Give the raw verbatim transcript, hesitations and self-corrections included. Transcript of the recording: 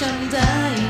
ฉันได้